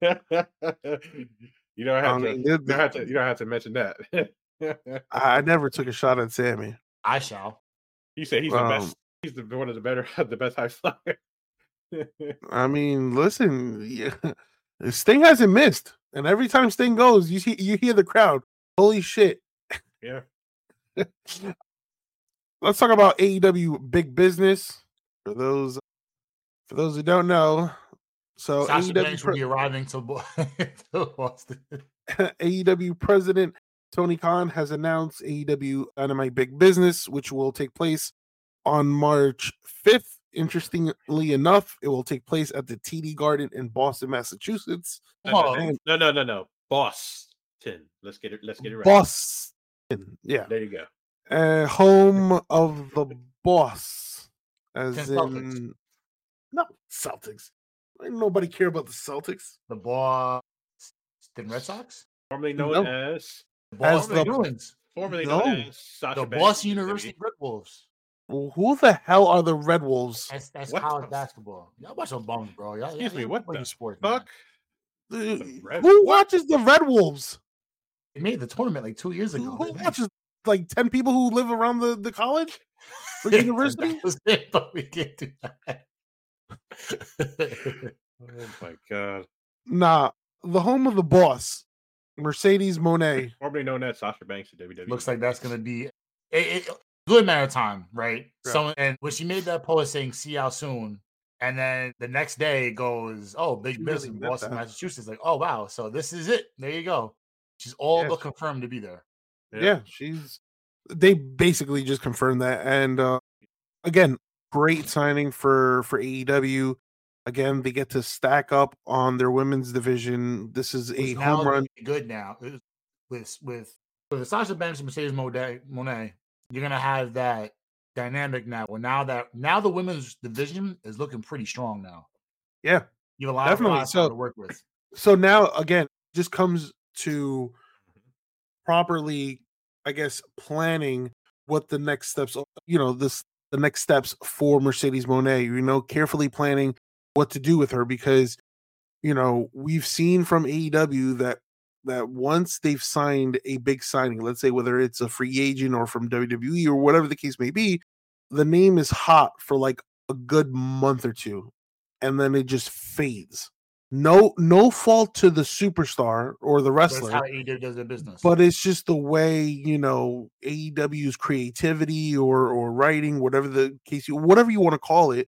that. You don't have, um, to, you don't have to. You don't have to mention that. I never took a shot at Sammy. I shall. You say he's um, the best. He's the, one of the better, the best high flyer. I mean, listen, yeah, Sting hasn't missed, and every time Sting goes, you see, you hear the crowd. Holy shit! Yeah. Let's talk about A E W Big Business for those for those who don't know. So Sasha Banks will be arriving to Boston. A E W President Tony Khan has announced A E W Dynamite Big Business, which will take place on March fifth. Interestingly enough, it will take place at the T D Garden in Boston, Massachusetts. No, and no, no, no, no. Boston. Let's get it. Let's get it right. Boston. Yeah. There you go. Uh, home of the boss, as in Celtics. No Celtics. Ain't nobody care about the Celtics. The Boston Red Sox? Formerly known no. as, as the Bruins. Formerly no. known as Sasha the Banks. Boston University Red Wolves. Who the hell are the Red Wolves? That's, that's college basketball. Y'all watch some bums, bro. Y'all, Excuse y'all, me, what the sport, fuck? The Red Who watches the Red Wolves? They made the tournament like two years ago. Who watches like ten people who live around the, the college? The university? It, but we can't do that. Oh my god. Nah, the home of the boss, Mercedes Moné. Formerly known as Sasha Banks at W W E. Looks like that's gonna be it, it, good amount of time, right? right? Someone and when she made that post saying "see y'all soon," and then the next day it goes, "Oh, Big Biz in Boston, Massachusetts." Like, oh wow, so this is it. There you go. She's all yeah, but confirmed to be there. Yeah. yeah, she's. They basically just confirmed that, and uh, again, great signing for for A E W. Again, they get to stack up on their women's division. This is a home run. Good now with with with Sasha Banks and Mercedes Moné. You're gonna have that dynamic now. Well, now that now the women's division is looking pretty strong now. Yeah, you have a lot definitely. of so, to work with. So now again, just comes to properly, I guess, planning what the next steps. You know, this the next steps for Mercedes Moné. You know, carefully planning what to do with her because, you know, we've seen from A E W that. That once they've signed a big signing, let's say whether it's a free agent or from W W E or whatever the case may be, the name is hot for like a good month or two, and then it just fades. No, no fault to the superstar or the wrestler. That's how A E W does their business. But it's just the way, you know, A E W's creativity or or writing, whatever the case, you whatever you want to call it,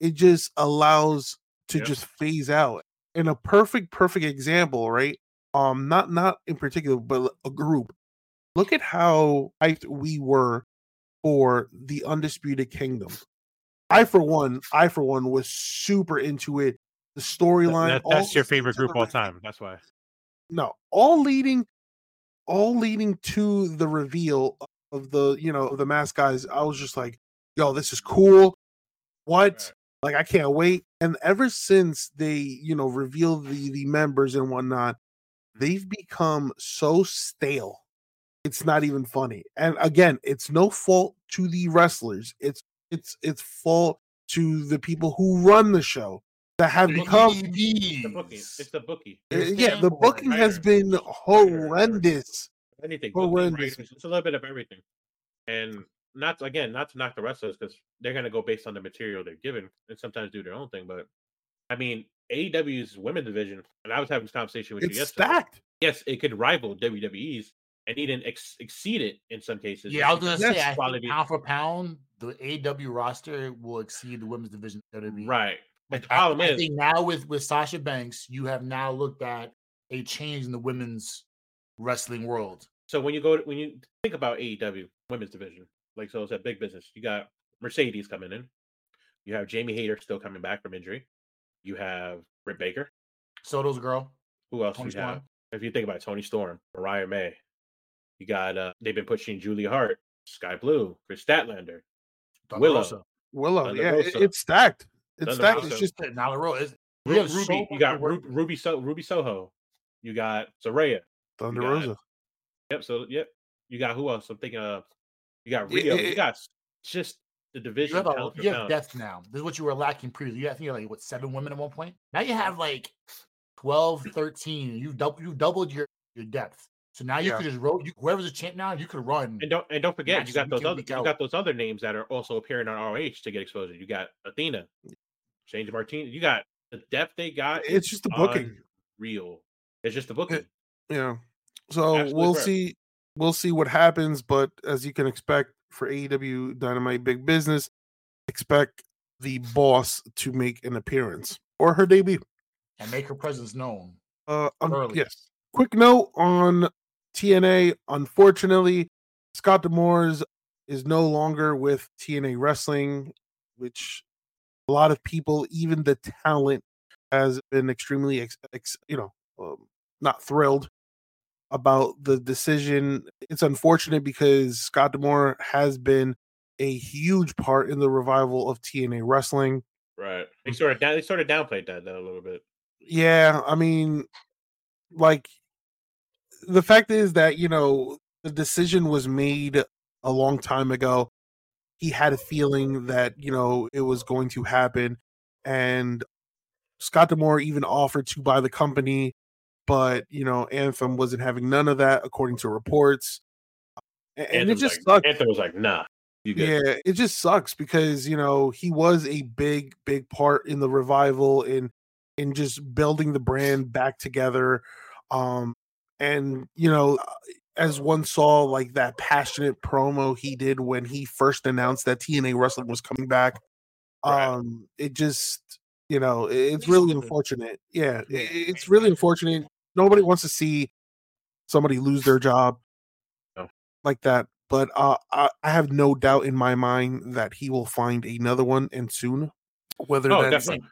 it just allows to yep. just phase out. And a perfect, perfect example, right? Um, not not in particular, but a group. Look at how hyped we were for the Undisputed Kingdom. I for one, I for one was super into it. The storyline. That, that, that's your favorite group all time. That's why. No, all leading, all leading to the reveal of the you know the masked guys. I was just like, yo, this is cool. What? Right. Like, I can't wait. And ever since they you know revealed the the members and whatnot. They've become so stale. It's not even funny. And again, it's no fault to the wrestlers. It's it's it's fault to the people who run the show that have it's become the bookie. It's the bookie. It's yeah, the booking has been horrendous. Anything horrendous. It's a little bit of everything. And not again, not to knock the wrestlers because they're gonna go based on the material they're given and sometimes do their own thing. But I mean. A E W's women's division, and I was having this conversation with it's you yesterday. Stacked. Yes, it could rival W W E's and even ex- exceed it in some cases. Yeah, I was going to say, I think pound for pound, the A E W roster will exceed the women's division. W W E. Right. But the problem I, is, I think now with, with Sasha Banks, you have now looked at a change in the women's wrestling world. So when you go to, when you think about A E W women's division, like so it's a big business. You got Mercedes coming in. You have Jamie Hayter still coming back from injury. You have Britt Baker. Soto's girl. Who else do you have? If you think about it, Toni Storm, Mariah May. You got, uh, they've been pushing Julia Hart, Sky Blue, Chris Statlander, Thunder Willow. Rosa. Willow, Thunder yeah, it, it's stacked. It's Thunder stacked. Rosa. It's just not a row. Ruby, so you got Ru- Ruby, so- Ruby Soho. You got Saraya. Thunder got, Rosa. Yep, so, yep. You got who else? I'm thinking, uh, you got Rio. It, it, you got just... The division. You have, a, you have depth now. This is what you were lacking previously. You have, I think you had like what seven women at one point. Now you have like twelve, thirteen. You've doubled. You doubled your, your depth. So now you yeah. could just roll. You, whoever's a champ now, you could run. And don't and don't forget, you got those other you got those other names that are also appearing on R O H to get exposure. You got Athena, Shane Martinez. You got the depth they got. It's just the booking. Real. It's just the booking. It, yeah. So Absolutely we'll correct. see. We'll see what happens. But as you can expect. For A E W Dynamite Big Business, expect the boss to make an appearance or her debut and make her presence known. Uh, um, yes. Quick note on T N A. Unfortunately, Scott D'Amore is no longer with T N A Wrestling, which a lot of people, even the talent, has been extremely, ex- ex, you know, um, not thrilled. About the decision. It's unfortunate because Scott D'Amore has been a huge part in the revival of T N A Wrestling. Right. They sort of down, they sort of downplayed that though, a little bit. Yeah, I mean, like the fact is that, you know, the decision was made a long time ago. he had a feeling that, you know, it was going to happen. And Scott D'Amore even offered to buy the company, but, you know, Anthem wasn't having none of that, according to reports. And Anthem it just like, sucked. Anthem was like, nah. You get yeah, it. it just sucks because, you know, he was a big, big part in the revival, in in just building the brand back together. Um, and, you know, as one saw, like, that passionate promo he did when he first announced that T N A Wrestling was coming back, right. um, it just, you know, it, it's really unfortunate. Yeah, it, it's really unfortunate. Nobody wants to see somebody lose their job no. like that. But uh, I, I have no doubt in my mind that he will find another one, and soon. Whether oh, that's definitely.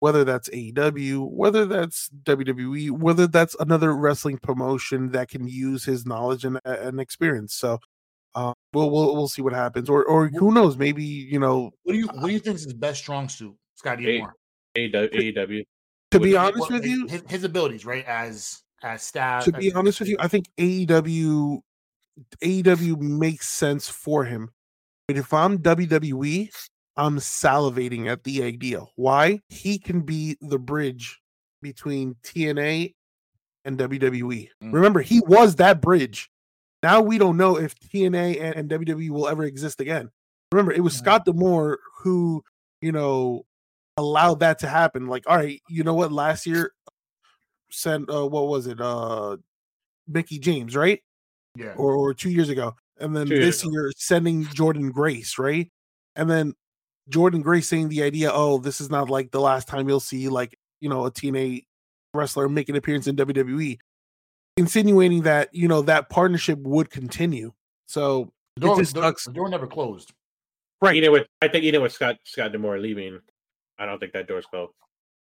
whether that's A E W, whether that's W W E, whether that's another wrestling promotion that can use his knowledge and, and experience. So uh, we'll we'll we'll see what happens, or or who knows? Maybe you know. What do you What do you think is his best strong suit, Scotty Moore? A E W. To be honest with you, his, his abilities, right? As as staff. To be honest with you, I think A E W. A E W makes sense for him, but if I'm W W E, I'm salivating at the idea. Why? He can be the bridge between T N A and W W E. Mm. Remember, he was that bridge. Now we don't know if T N A and, and W W E will ever exist again. Remember, it was yeah. Scott D'Amore who, you know, allowed that to happen. Like, all right, you know what? Last year, sent uh, what was it? Uh, Mickey James, right? Yeah, or, or two years ago, and then two this year ago. Sending Jordan Grace, right? And then Jordan Grace saying the idea, oh, this is not like the last time you'll see, like, you know, a T N A wrestler make an appearance in W W E, insinuating that, you know, that partnership would continue. So the door, just door, the door never closed, right? You know what? I think you know with Scott Scott D'Amore leaving, I don't think that door's closed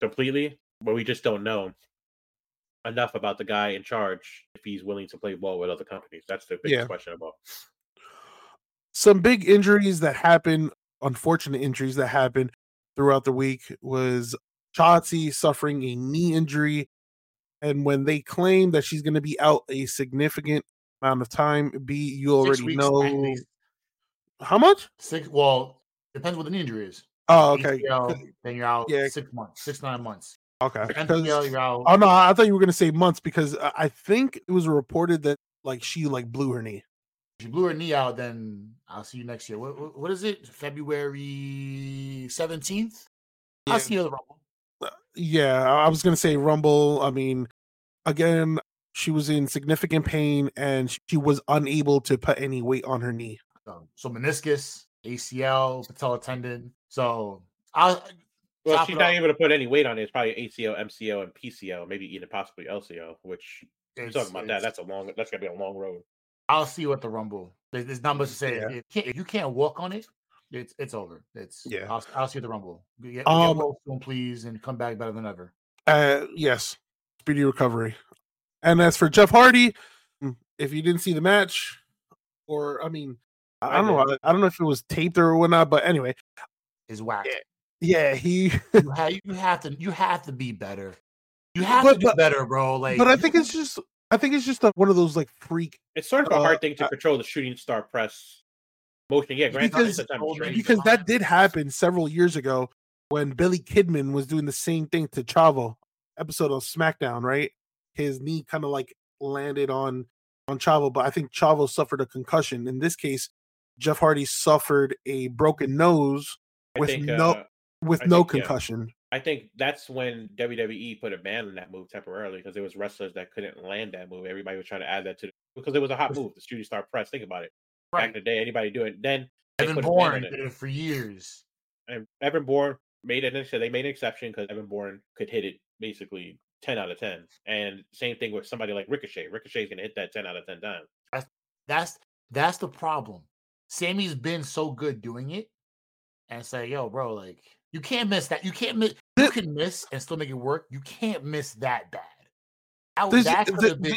completely, but we just don't know enough about the guy in charge if he's willing to play ball with other companies. That's the biggest yeah. question about. Some big injuries that happened, unfortunate injuries that happened throughout the week, was Shotzi suffering a knee injury. And when they claim that she's going to be out a significant amount of time, B, you already weeks, know. How much? Six. Well, depends what the knee injury is. Oh, okay. Then you're out, then you're out yeah. six months, six, nine months. Okay. N P L, oh no, I thought you were gonna say months, because I think it was reported that like she like blew her knee. She blew her knee out. Then I'll see you next year. What what, what is it? February seventeenth. Yeah. I'll see you at the Rumble. Yeah, I was gonna say Rumble. I mean, again, she was in significant pain and she was unable to put any weight on her knee. So, so meniscus, A C L, patella tendon. So I'll. Well, Top she's not able to put any weight on it. It's probably A C L, M C L, and P C L, maybe even possibly L C L, which it's, talking about that. That's a long that's gonna be a long road. I'll see you at the Rumble. There's, there's not much to say. Yeah. If, you if you can't walk on it, it's it's over. It's yeah, I'll, I'll see you at the Rumble. Get, um, get soon, please, and come back better than ever. Uh yes. Speedy recovery. And as for Jeff Hardy, if you didn't see the match, or I mean I, I don't know, know. I, I don't know if it was taped or whatnot, but anyway. It's whack. Yeah. Yeah, he. you, have, you have to. You have to be better. You have but, to be but, better, bro. Like, but I think it's just. I think it's just a, one of those like freak. It's sort of a uh, hard thing to control the shooting star press motion. Yeah, because Grant, because that did happen several years ago when Billy Kidman was doing the same thing to Chavo, episode of SmackDown. Right, his knee kind of like landed on on Chavo, but I think Chavo suffered a concussion. In this case, Jeff Hardy suffered a broken nose I with think, no. Uh, With I no think, concussion. Yeah. I think that's when W W E put a ban on that move temporarily because there was wrestlers that couldn't land that move. Everybody was trying to add that to the, because it was a hot move, the shooting star press. Think about it. Right. Back in the day, anybody do it. Then Evan Bourne did it for years. And Evan Bourne made an exception. They made an exception because Evan Bourne could hit it basically ten out of ten. And same thing with somebody like Ricochet. Ricochet's going to hit that ten out of ten times. That's, that's, that's the problem. Sammy's been so good doing it. And say, yo, bro, like, you can't miss that. You can't miss. You can miss and still make it work. You can't miss that bad. That, there's, that could have been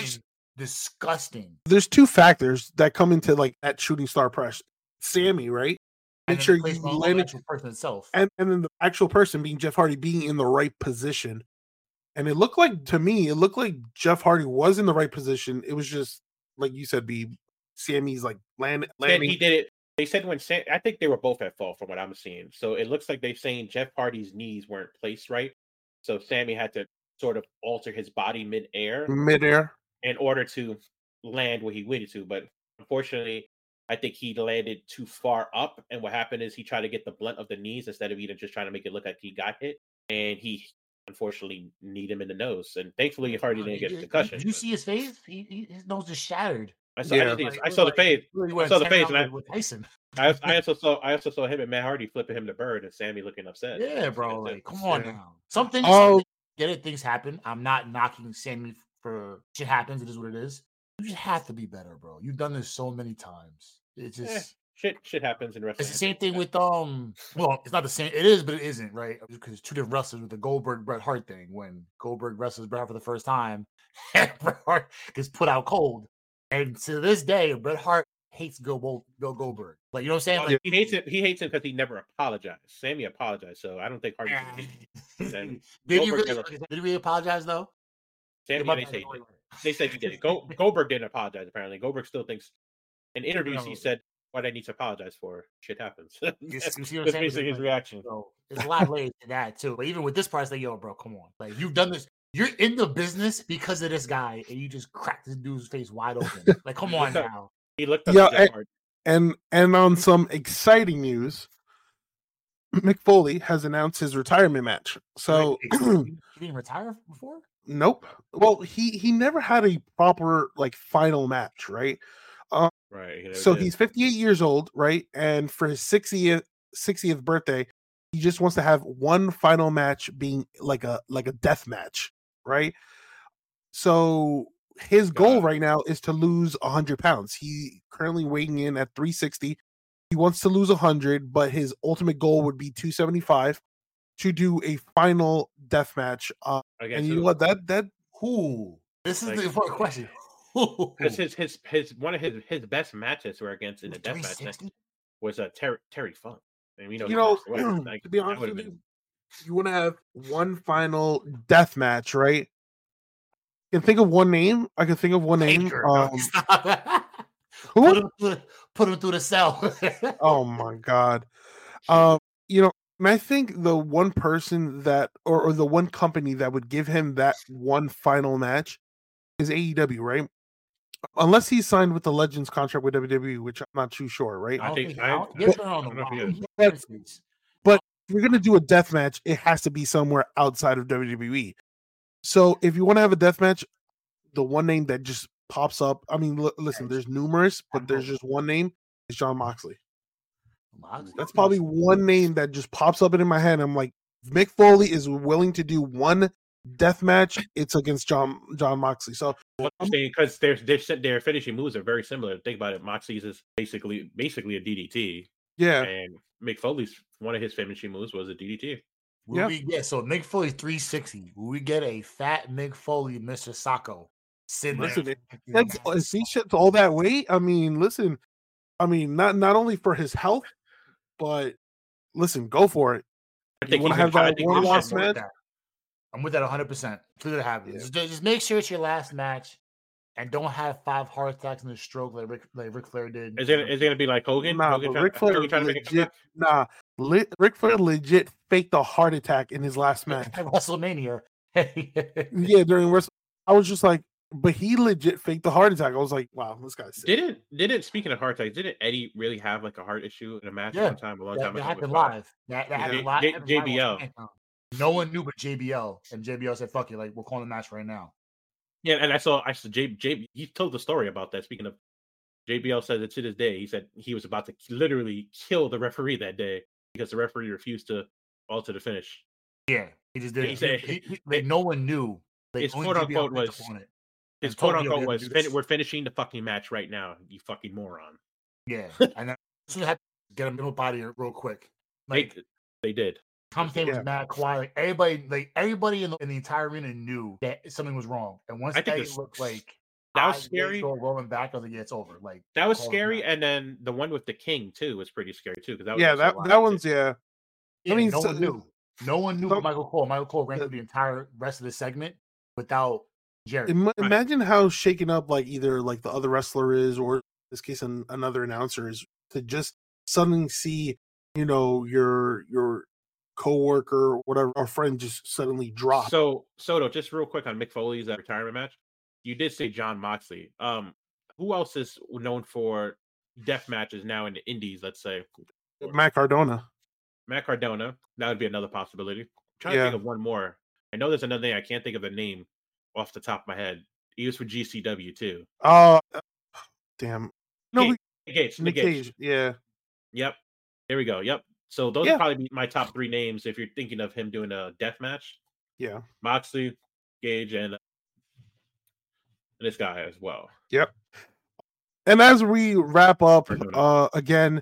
disgusting. There's two factors that come into like that shooting star press. Sammy, right? Make sure you land it. Person itself, and and then the actual person being Jeff Hardy being in the right position. And it looked like to me, it looked like Jeff Hardy was in the right position. It was just like you said, B. Sammy's like land landing. He did it. They said when Sam, I think they were both at fault from what I'm seeing. So it looks like they're saying Jeff Hardy's knees weren't placed right. So Sammy had to sort of alter his body mid-air, mid-air in order to land where he wanted to. But unfortunately, I think he landed too far up. And what happened is he tried to get the blunt of the knees instead of even just trying to make it look like he got hit. And he unfortunately kneed him in the nose. And thankfully, Hardy didn't get a concussion. Did you but... see his face? He, he, his nose is shattered. I saw, yeah, I, like, I saw like, the fade. Really I saw the fade, and I, I, I also saw I also saw him and Matt Hardy flipping him the bird, and Sammy looking upset. Yeah, bro. Like, come on yeah. now. Something. Oh, get it. Things happen. I'm not knocking Sammy for shit happens. It is what it is. You just have to be better, bro. You've done this so many times. It just eh, shit. Shit happens in wrestling. It's the same thing with um. Well, it's not the same. It is, but it isn't, right? Because it's two different wrestlers with the Goldberg Bret Hart thing. When Goldberg wrestles Bret Hart for the first time, Bret Hart gets put out cold. And to this day, Bret Hart hates Bill Goldberg. Like, you know what I'm saying? Like, he hates it. He hates him because he never apologized. Sammy apologized, so I don't think Hardy. did he really? Did he apologize though? Sammy, they, say, they said he did. Go, Goldberg didn't apologize. Apparently, Goldberg still thinks. In interviews, he said, "What I need to apologize for, shit happens." That's you see what I'm saying? Basically his reaction. So, there's a lot related to that too. But even with this part, it's like, yo, bro, come on. Like, you've done this. You're in the business because of this guy, and you just cracked this dude's face wide open. Like, come on now. He looked up. Yeah, and, and and on some exciting news, Mick Foley has announced his retirement match. So he didn't retire before? Nope. Well, he, he never had a proper like final match, right? Um, right. He so did. He's fifty-eight years old, right? And for his sixtieth birthday, he just wants to have one final match, being like a like a death match. Right, so his goal right now is to lose one hundred pounds. He currently weighing in at three sixty. He wants to lose one hundred, but his ultimate goal would be two seventy-five to do a final death match. Uh, and you know what? That that who this is like, the important question. Because his, his his one of his his best matches were against in the death match was a uh, Terry Terry Funk. And you know, you know was, like, to be honest with you. You want to have one final death match, right? I can think of one name. I can think of one name. Um, who? Put him, through, put him through the cell. Oh my god! Um, you know, and I think the one person that, or, or the one company that would give him that one final match is A E W, right? Unless he signed with the Legends contract with W W E, which I'm not too sure, right? I think. I, but, I don't know if he is. If you're going to do a death match, it has to be somewhere outside of W W E. So if you want to have a death match, the one name that just pops up, I mean, l- listen, there's numerous, but there's just one name, is John Moxley. Moxley. That's probably one name that just pops up in my head. I'm like, if Mick Foley is willing to do one death match, it's against John John Moxley. So because their their finishing moves are very similar. Think about it. Moxley's is basically basically a D D T. Yeah. And Mick Foley's, one of his finishing moves was a D D T. Yeah. We get, so Mick Foley three sixty. Will we get a fat Mick Foley, Mister Sacco? Sit listen, that's, is he shipped all that weight? I mean, listen, I mean, not, not only for his health, but listen, go for it. I think you want to have that one last match? I'm with that one hundred percent. Please have it. Yeah. Just, just make sure it's your last match. And don't have five heart attacks and a stroke like Ric, like Ric Flair did. Is it is it gonna be like Hogan? Nah, Hogan Ric Flair legit. Make it nah, Le- Ric Flair legit faked a heart attack in his last match at WrestleMania. Yeah, during WrestleMania, I was just like, but he legit faked the heart attack. I was like, wow, this guy's sick. Didn't didn't speaking of heart attacks, didn't Eddie really have like a heart issue in a match yeah. one time a long that, time ago? That happened live. That, that happened live. J- J- J B L. No one knew but J B L, and J B L said, "Fuck it, like we're calling the match right now." Yeah, and I saw I saw J J he told the story about that. Speaking of, J B L said that to this day, he said he was about to literally kill the referee that day because the referee refused to alter the finish. Yeah, he just did. He said he, he, like, no one knew. Like, his quote unquote was his quote unquote was we're finishing the fucking match right now, you fucking moron. Yeah, and I just had to get a middle body real quick. Like they, they did. Something yeah. was Matt Quay. Like everybody, like everybody in the, in the entire arena knew that something was wrong. And once Eddie looked like that was I scary, rolling back, I was like, yeah, it's over. Like that was scary. And then the one with the King too was pretty scary too. Because that was yeah, that, that one's yeah. yeah. I mean, no so, one knew. No one knew so, Michael Cole. Michael Cole ran through the entire rest of the segment without Jerry. Im- right. Imagine how shaken up, like either like the other wrestler is, or in this case, an, another announcer is to just suddenly see, you know, your your coworker or whatever, or friend just suddenly drop. So, Soto, just real quick on Mick Foley's uh, retirement match. You did say John Moxley. Um, who else is known for death matches now in the indies, let's say? Matt Cardona. Matt Cardona. That would be another possibility. I'm trying yeah. to think of one more. I know there's another thing. I can't think of the name off the top of my head. He was for G C W, too. Oh, uh, damn. No, Nick we, Gage. Nick Gage. Gage. Yeah. Yep. There we go. Yep. So those yeah. would probably be my top three names if you're thinking of him doing a death match. Yeah. Moxley, Gage, and this guy as well. Yep. And as we wrap up, uh, again,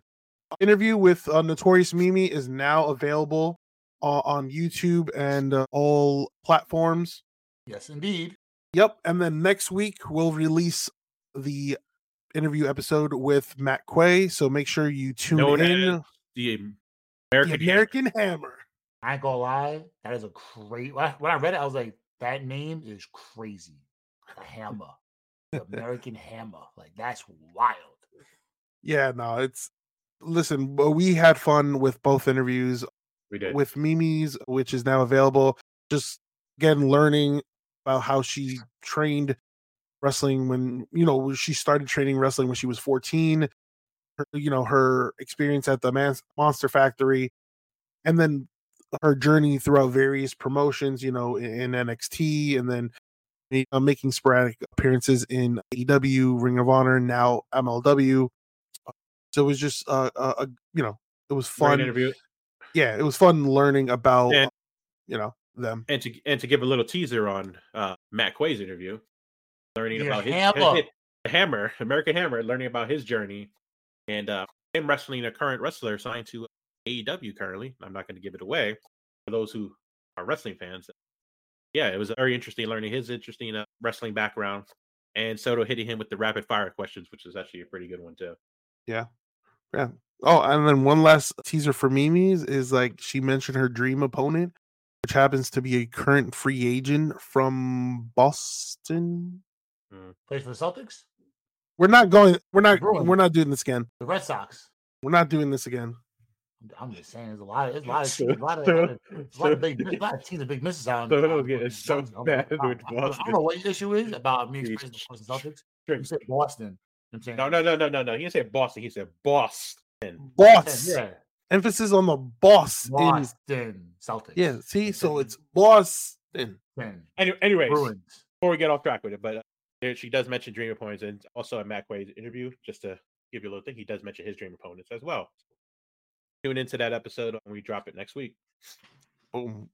interview with uh, Notorious Mimi is now available uh, on YouTube and uh, all platforms. Yes, indeed. Yep. And then next week, we'll release the interview episode with Matt Quay. So make sure you tune Known in. The American, the American Hammer. Hammer. I ain't gonna lie. That is a crazy. When I read it, I was like, that name is crazy. The Hammer. The American Hammer. Like, that's wild. Yeah, no, it's. Listen, we had fun with both interviews. We did. With Mimi's, which is now available. Just, again, learning about how she trained wrestling when, you know, she started training wrestling when she was fourteen. Her, you know, her experience at the Man- Monster Factory, and then her journey throughout various promotions, you know, in, in N X T, and then you know, making sporadic appearances in A E W, Ring of Honor, and now M L W. So it was just, uh, uh, you know, it was fun. Great interview. Yeah, it was fun learning about, and, uh, you know, them. And to and to give a little teaser on uh, Matt Quay's interview, learning yeah, about his hammer. His, his hammer, American Hammer, learning about his journey, and uh, him wrestling a current wrestler signed to A E W currently. I'm not going to give it away for those who are wrestling fans. Yeah, it was very interesting learning his interesting uh, wrestling background, and Soto hitting him with the rapid fire questions, which is actually a pretty good one too. Yeah. Yeah. Oh, and then one last teaser for Mimi's is like she mentioned her dream opponent, which happens to be a current free agent from Boston. Mm. Plays for the Celtics? We're not going we're not Bruin. We're not doing this again. The Red Sox. We're not doing this again. I'm just saying there's a lot of there's a lot of teams, a lot of, a lot of, big, a lot of teams and big misses out. So I'm getting so bad with Boston. I don't know what the issue is about me expressing the Celtics. You said Boston. I'm saying no, no, no, no, no, no. He didn't say Boston. He said Boston. Boston. Yeah. Emphasis on the boss. Boston. Boston Celtics. Yeah. See, so it's Boston. Anyway, anyways, Bruins. Before we get off track with it, but uh, there, she does mention dream opponents, and also at Matt Quay's interview, just to give you a little thing, he does mention his dream opponents as well. Tune into that episode when we drop it next week. Boom.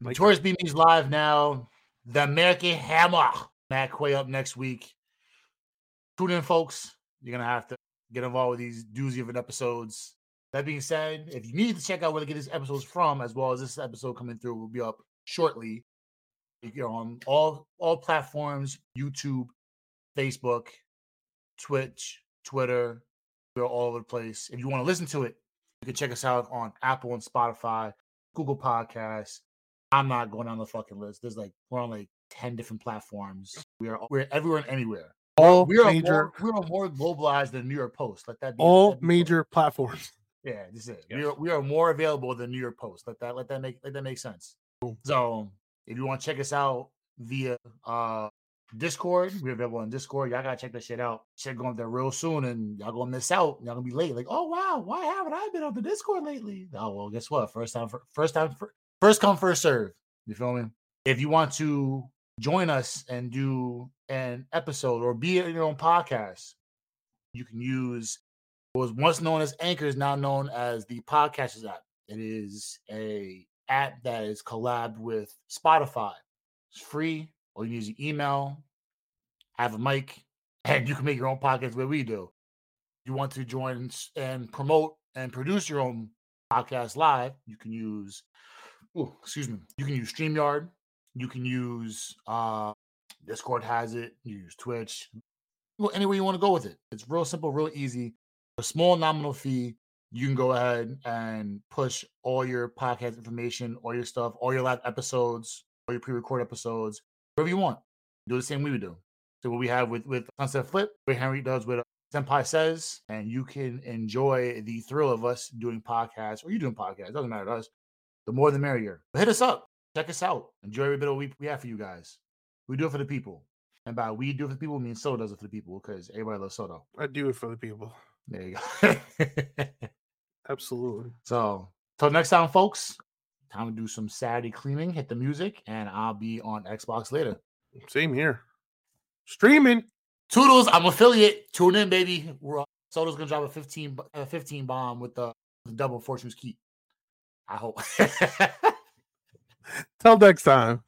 Notorious B B's live now. The American Hammer. Matt Quay up next week. Tune in, folks. You're going to have to get involved with these doozy of an episodes. That being said, if you need to check out where to get these episodes from, as well as this episode coming through, will be up shortly. You're on all, all platforms, YouTube, Facebook, Twitch, Twitter. We're all over the place. If you want to listen to it, you can check us out on Apple and Spotify, Google Podcasts. I'm not going down the fucking list. There's like, we're on like ten different platforms. We are, we're everywhere and anywhere. All we are major, more, we are more globalized than New York Post. Let that be all that be major cool. platforms. Yeah, this is it. Yes. We are we are more available than New York Post. Let that let that make let that make sense. Cool. So if you want to check us out via uh, Discord, we're available on Discord. Y'all gotta check that shit out. Shit going there real soon, and y'all gonna miss out. Y'all gonna be late. Like, oh wow, why haven't I been on the Discord lately? Oh well, guess what? First time, for, first time, for, first come, first serve. You feel me? If you want to join us and do an episode or be in your own podcast, you can use what was once known as Anchor, is now known as the Podcasters app. It is a app that is collabed with Spotify. It's free, or you can use your email, have a mic, and you can make your own podcast where we do. If you want to join and promote and produce your own podcast live, you can use ooh, excuse me, you can use StreamYard. You can use uh, Discord has it. You use Twitch. Well, any way you want to go with it. It's real simple, real easy. A small nominal fee. You can go ahead and push all your podcast information, all your stuff, all your live episodes, all your pre-recorded episodes, wherever you want. Do the same we would do. So what we have with, with Sunset Flip, what Henry does with Senpai says, and you can enjoy the thrill of us doing podcasts, or you doing podcasts, doesn't matter to us. The more the merrier. But hit us up. Check us out. Enjoy every bit of what we have for you guys. We do it for the people. And by we do it for the people, I mean Solo does it for the people, because everybody loves Solo. I do it for the people. There you go. Absolutely. So, till next time, folks. Time to do some Saturday cleaning. Hit the music, and I'll be on Xbox later. Same here. Streaming. Toodles, I'm affiliate. Tune in, baby. We're Solo's gonna drop a fifteen, a fifteen bomb with the, the double Fortune's Keep. I hope. Till next time.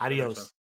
Adios.